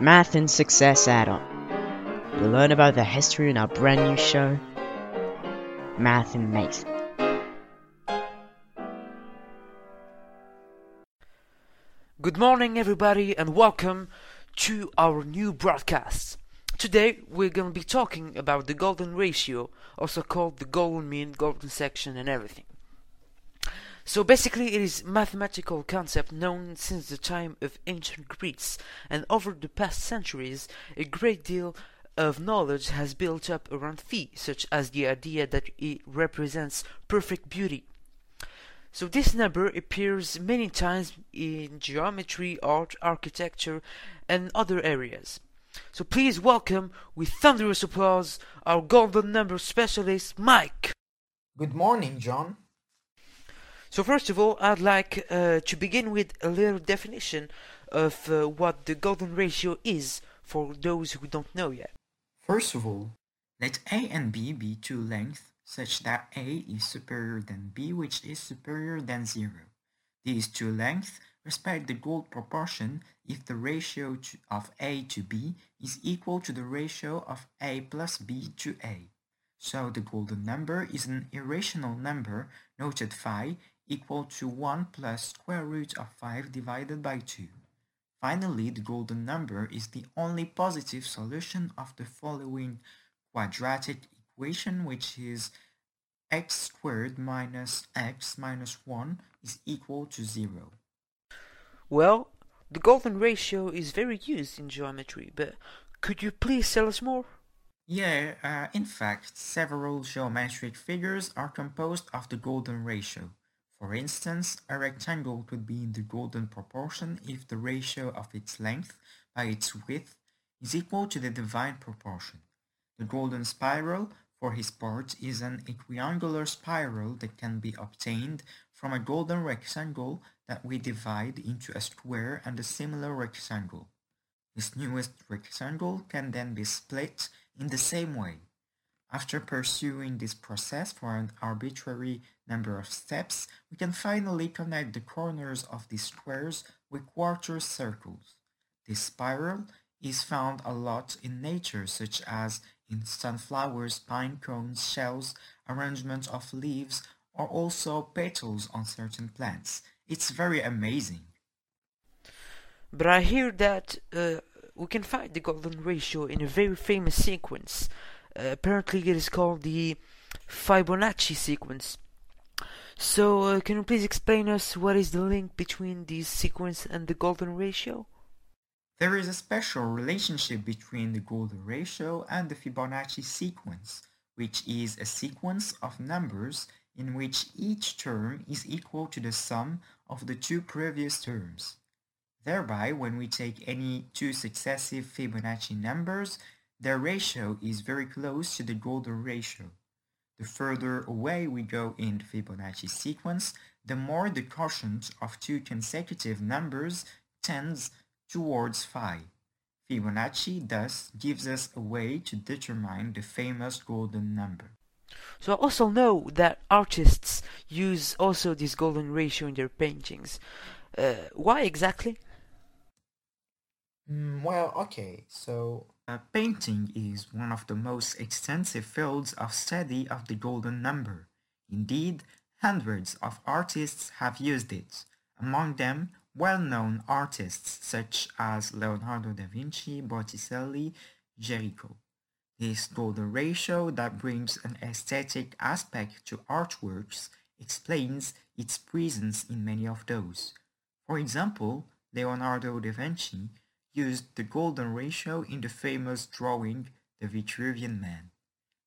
Math and Success add-on. We'll learn about their history in our brand new show, Math and Mates. Good morning everybody and welcome to our new broadcast. Today we're going to be talking about the golden ratio, also called the golden mean, golden section and everything. So basically it is a mathematical concept known since the time of ancient Greece, and over the past centuries a great deal of knowledge has built up around phi, such as the idea that it represents perfect beauty. So this number appears many times in geometry, art, architecture and other areas. So please welcome with thunderous applause our golden number specialist Mike. Good morning, John. So first of all, I'd like to begin with a little definition of what the golden ratio is for those who don't know yet. First of all, let A and B be two lengths such that A is superior than B, which is superior than 0. These two lengths respect the goal proportion if the ratio of A to B is equal to the ratio of A plus B to A. So the golden number is an irrational number, noted phi, equal to 1 plus square root of 5 divided by 2. Finally, the golden number is the only positive solution of the following quadratic equation, which is x squared minus x minus 1 is equal to 0. Well, the golden ratio is very used in geometry, but could you please tell us more? Yeah, in fact, several geometric figures are composed of the golden ratio. For instance, a rectangle could be in the golden proportion if the ratio of its length by its width is equal to the divine proportion. The golden spiral, for his part, is an equiangular spiral that can be obtained from a golden rectangle that we divide into a square and a similar rectangle. This newest rectangle can then be split in the same way. After pursuing this process for an arbitrary number of steps, we can finally connect the corners of these squares with quarter circles. This spiral is found a lot in nature, such as in sunflowers, pine cones, shells, arrangements of leaves, or also petals on certain plants. It's very amazing. But I hear that we can find the golden ratio in a very famous sequence. Apparently it is called the Fibonacci sequence. So can you please explain us what is the link between this sequence and the golden ratio? There is a special relationship between the golden ratio and the Fibonacci sequence, which is a sequence of numbers in which each term is equal to the sum of the two previous terms. Thereby, when we take any two successive Fibonacci numbers, their ratio is very close to the golden ratio. The further away we go in the Fibonacci sequence, the more the quotient of two consecutive numbers tends towards phi. Fibonacci thus gives us a way to determine the famous golden number. So I also know that artists use also this golden ratio in their paintings. Why exactly? Painting is one of the most extensive fields of study of the golden number. Indeed, hundreds of artists have used it, among them well-known artists such as Leonardo da Vinci, Botticelli, Géricault. This golden ratio that brings an aesthetic aspect to artworks explains its presence in many of those. For example, Leonardo da Vinci used the golden ratio in the famous drawing The Vitruvian Man.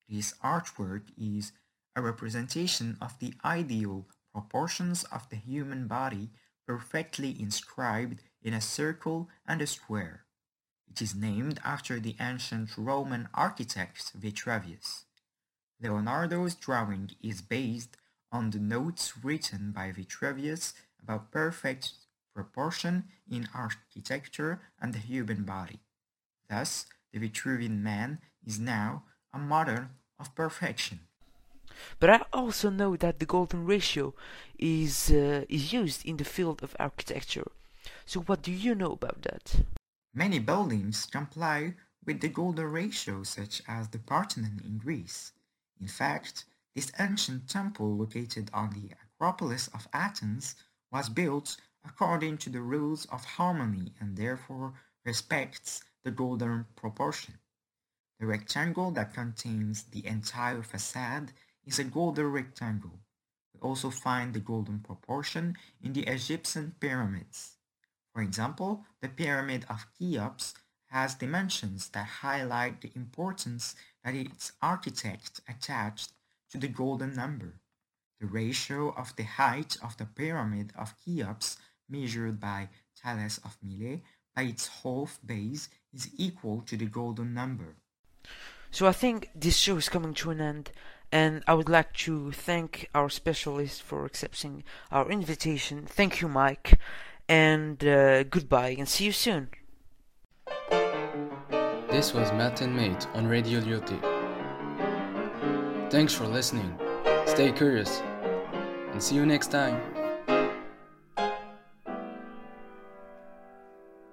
This artwork is a representation of the ideal proportions of the human body perfectly inscribed in a circle and a square. It is named after the ancient Roman architect Vitruvius. Leonardo's drawing is based on the notes written by Vitruvius about perfect proportion in architecture and the human body. Thus, the Vitruvian Man is now a model of perfection. But I also know that the golden ratio is used in the field of architecture. So what do you know about that? Many buildings comply with the golden ratio, such as the Parthenon in Greece. In fact, this ancient temple located on the Acropolis of Athens was built according to the rules of harmony and therefore respects the golden proportion. The rectangle that contains the entire facade is a golden rectangle. We also find the golden proportion in the Egyptian pyramids. For example, the Pyramid of Cheops has dimensions that highlight the importance that its architect attached to the golden number. The ratio of the height of the Pyramid of Cheops, measured by Thales of Miletus, by its half base is equal to the golden number. So I think this show is coming to an end, and I would like to thank our specialist for accepting our invitation. Thank you, Mike, and goodbye, and see you soon. This was Math and Mates on Radio Lyautey. Thanks for listening. Stay curious, and see you next time.